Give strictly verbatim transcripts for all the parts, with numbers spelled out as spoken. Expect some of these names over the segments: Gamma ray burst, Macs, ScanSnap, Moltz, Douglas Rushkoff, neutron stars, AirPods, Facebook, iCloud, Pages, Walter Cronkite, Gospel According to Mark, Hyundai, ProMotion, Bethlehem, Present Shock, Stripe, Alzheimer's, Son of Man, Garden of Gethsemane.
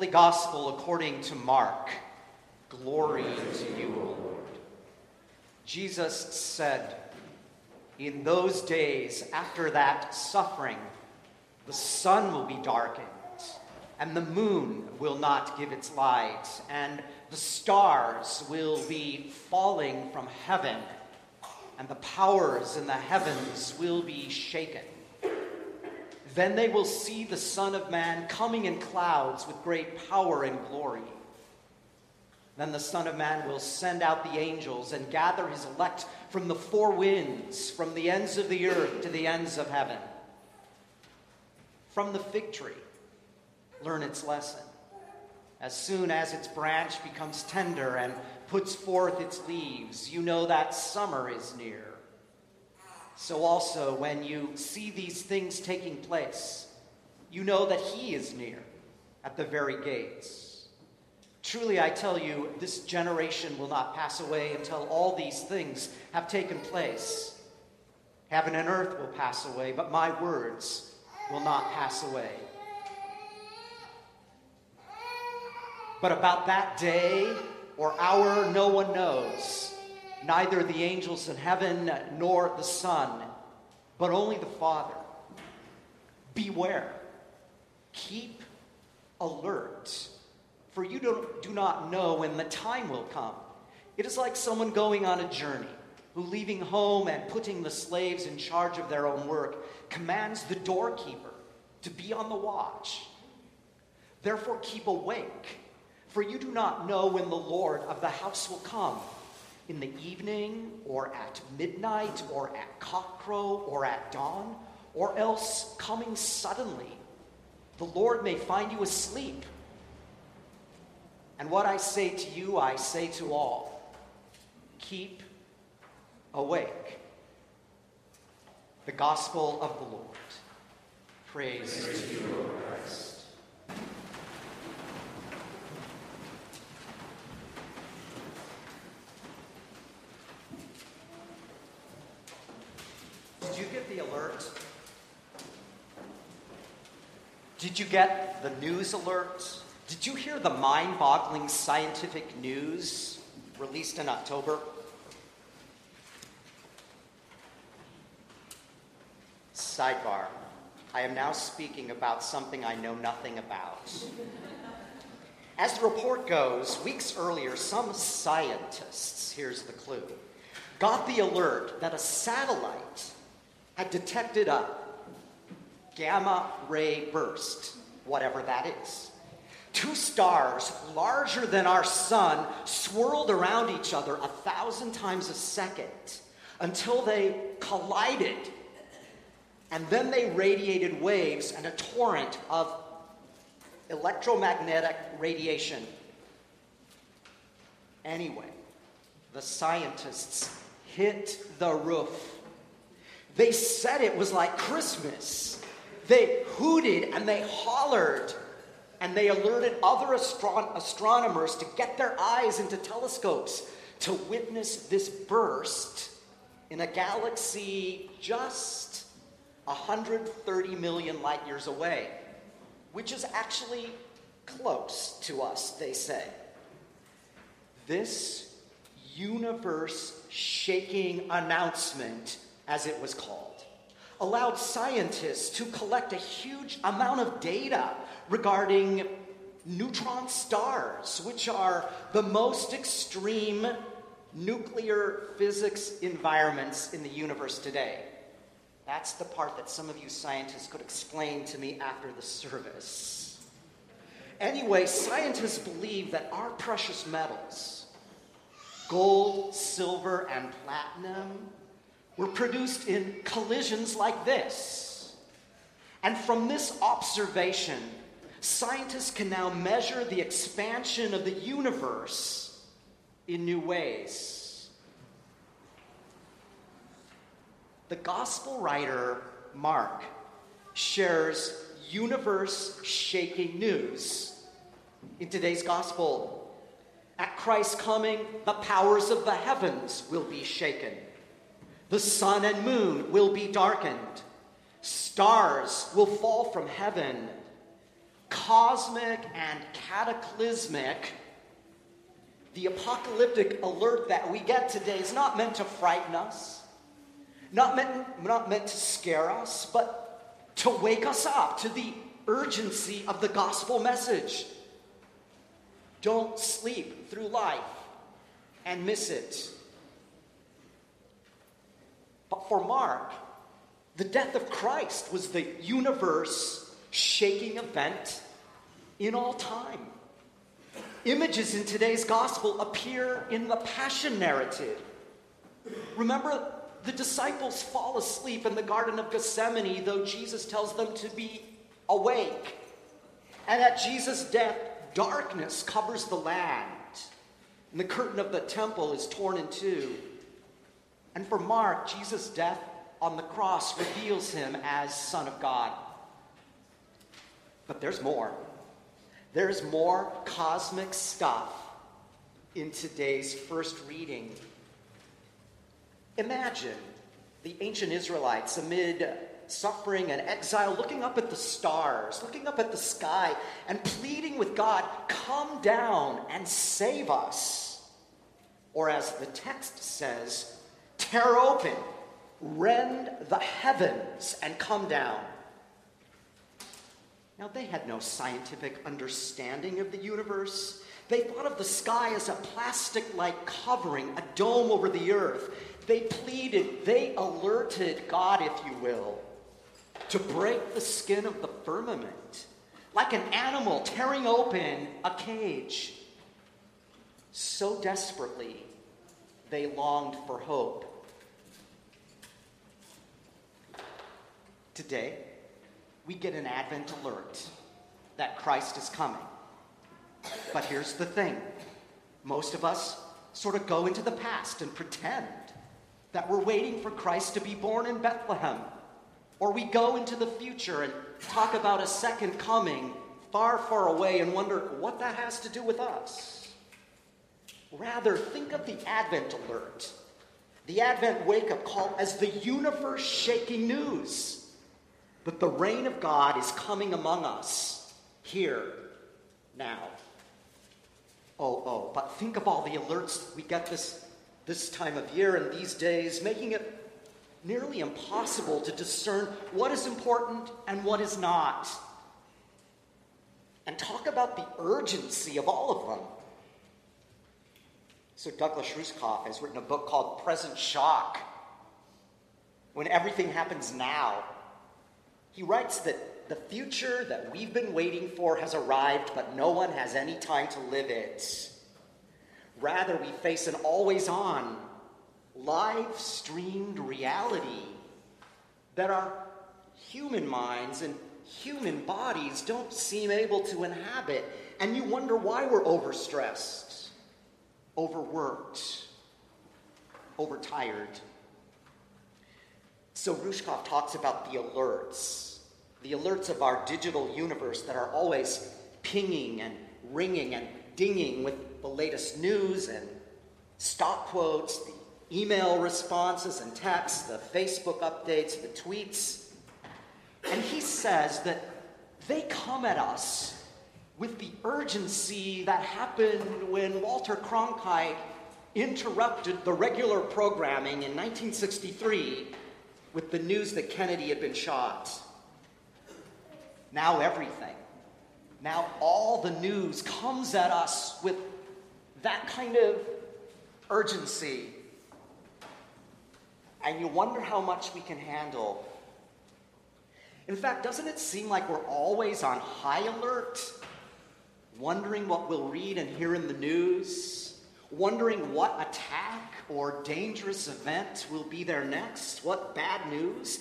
Holy Gospel according to Mark. Glory to you, O Lord. Jesus said, "In those days after that suffering, the sun will be darkened, and the moon will not give its light, and the stars will be falling from heaven, and the powers in the heavens will be shaken. Then they will see the Son of Man coming in clouds with great power and glory. Then the Son of Man will send out the angels and gather his elect from the four winds, from the ends of the earth to the ends of heaven. From the fig tree, learn its lesson. As soon as its branch becomes tender and puts forth its leaves, you know that summer is near. So also, when you see these things taking place, you know that he is near, at the very gates. Truly, I tell you, this generation will not pass away until all these things have taken place. Heaven and earth will pass away, but my words will not pass away. But about that day or hour, no one knows, neither the angels in heaven nor the Son, but only the Father. Beware, keep alert, for you don't, do not know when the time will come. It is like someone going on a journey, who leaving home and putting the slaves in charge of their own work, commands the doorkeeper to be on the watch. Therefore keep awake, for you do not know when the Lord of the house will come, in the evening, or at midnight, or at cockcrow, or at dawn, or else coming suddenly. The Lord may find you asleep. And what I say to you, I say to all, keep awake." The Gospel of the Lord. Praise, Praise to you, Lord Christ. Did you get the alert? Did you get the news alert? Did you hear the mind-boggling scientific news released in October? Sidebar. I am now speaking about something I know nothing about. As the report goes, weeks earlier, some scientists, here's the clue, got the alert that a satellite had detected a gamma ray burst, whatever that is. Two stars larger than our sun swirled around each other a thousand times a second until they collided, and then they radiated waves and a torrent of electromagnetic radiation. Anyway, the scientists hit the roof. They said it was like Christmas. They hooted and they hollered, and they alerted other astro- astronomers to get their eyes into telescopes to witness this burst in a galaxy just one hundred thirty million light years away, which is actually close to us, they say. This universe-shaking announcement, as it was called, allowed scientists to collect a huge amount of data regarding neutron stars, which are the most extreme nuclear physics environments in the universe today. That's the part that some of you scientists could explain to me after the service. Anyway, scientists believe that our precious metals, gold, silver, and platinum, were produced in collisions like this. And from this observation, scientists can now measure the expansion of the universe in new ways. The gospel writer Mark shares universe-shaking news in today's gospel. At Christ's coming, the powers of the heavens will be shaken. The sun and moon will be darkened. Stars will fall from heaven. cosmic and cataclysmic, the apocalyptic alert that we get today is not meant to frighten us, not meant, not meant to scare us, but to wake us up to the urgency of the gospel message. Don't sleep through life and miss it. But for Mark, the death of Christ was the universe-shaking event in all time. Images in today's gospel appear in the passion narrative. Remember, the disciples fall asleep in the Garden of Gethsemane, though Jesus tells them to be awake. And at Jesus' death, darkness covers the land, and the curtain of the temple is torn in two. And for Mark, Jesus' death on the cross reveals him as Son of God. But there's more. There's more cosmic stuff in today's first reading. Imagine the ancient Israelites amid suffering and exile, looking up at the stars, looking up at the sky, and pleading with God, come down and save us. Or as the text says, tear open, rend the heavens, and come down. Now, they had no scientific understanding of the universe. They thought of the sky as a plastic-like covering, a dome over the earth. They pleaded, they alerted God, if you will, to break the skin of the firmament, like an animal tearing open a cage. So desperately, they longed for hope. Today, we get an Advent alert that Christ is coming. But here's the thing. Most of us sort of go into the past and pretend that we're waiting for Christ to be born in Bethlehem. Or we go into the future and talk about a second coming far, far away and wonder what that has to do with us. Rather, think of the Advent alert, the Advent wake-up call, as the universe-shaking news that the reign of God is coming among us here, now. Oh, oh, but think of all the alerts we get this, this time of year and these days, making it nearly impossible to discern what is important and what is not. And talk about the urgency of all of them. So Douglas Rushkoff has written a book called Present Shock, When Everything Happens Now. He writes that the future that we've been waiting for has arrived, but no one has any time to live it. Rather, we face an always-on, live-streamed reality that our human minds and human bodies don't seem able to inhabit, and you wonder why we're overstressed, overworked, overtired. So Rushkoff talks about the alerts, the alerts of our digital universe that are always pinging and ringing and dinging with the latest news and stock quotes, the email responses and texts, the Facebook updates, the tweets. And he says that they come at us with the urgency that happened when Walter Cronkite interrupted the regular programming in nineteen sixty-three with the news that Kennedy had been shot. Now everything, now all the news comes at us with that kind of urgency. And you wonder how much we can handle. In fact, doesn't it seem like we're always on high alert? Wondering what we'll read and hear in the news, wondering what attack or dangerous event will be there next, what bad news.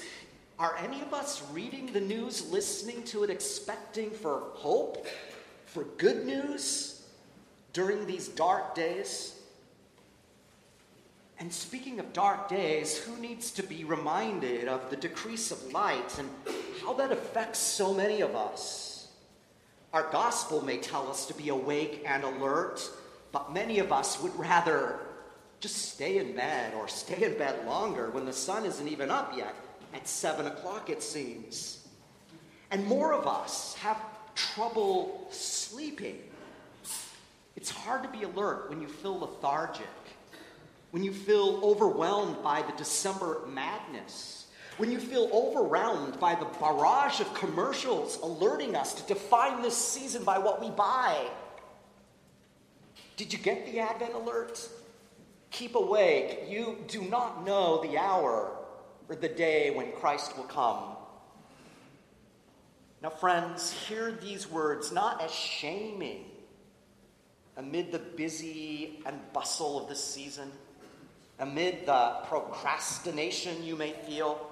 Are any of us reading the news, listening to it, expecting for hope, for good news during these dark days? And speaking of dark days, who needs to be reminded of the decrease of light and how that affects so many of us? Our gospel may tell us to be awake and alert, but many of us would rather just stay in bed or stay in bed longer when the sun isn't even up yet, at seven o'clock it seems. And more of us have trouble sleeping. It's hard to be alert when you feel lethargic, when you feel overwhelmed by the December madness, when you feel overwhelmed by the barrage of commercials alerting us to define this season by what we buy. Did you get the Advent alert? Keep awake. You do not know the hour or the day when Christ will come. Now, friends, hear these words not as shaming amid the busy and bustle of this season, amid the procrastination you may feel,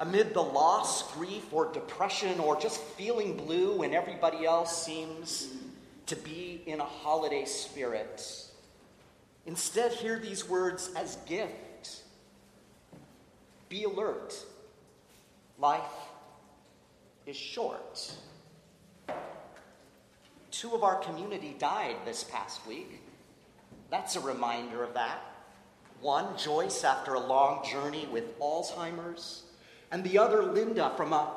amid the loss, grief, or depression, or just feeling blue when everybody else seems to be in a holiday spirit. Instead, hear these words as gift. Be alert. Life is short. Two of our community died this past week. That's a reminder of that. One, Joyce, after a long journey with Alzheimer's, and the other, Linda, from a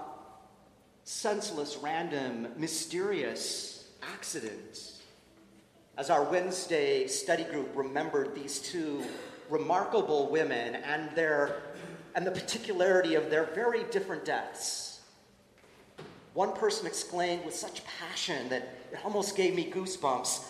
senseless, random, mysterious accident. As our Wednesday study group remembered these two remarkable women and their and the particularity of their very different deaths, one person exclaimed with such passion that it almost gave me goosebumps,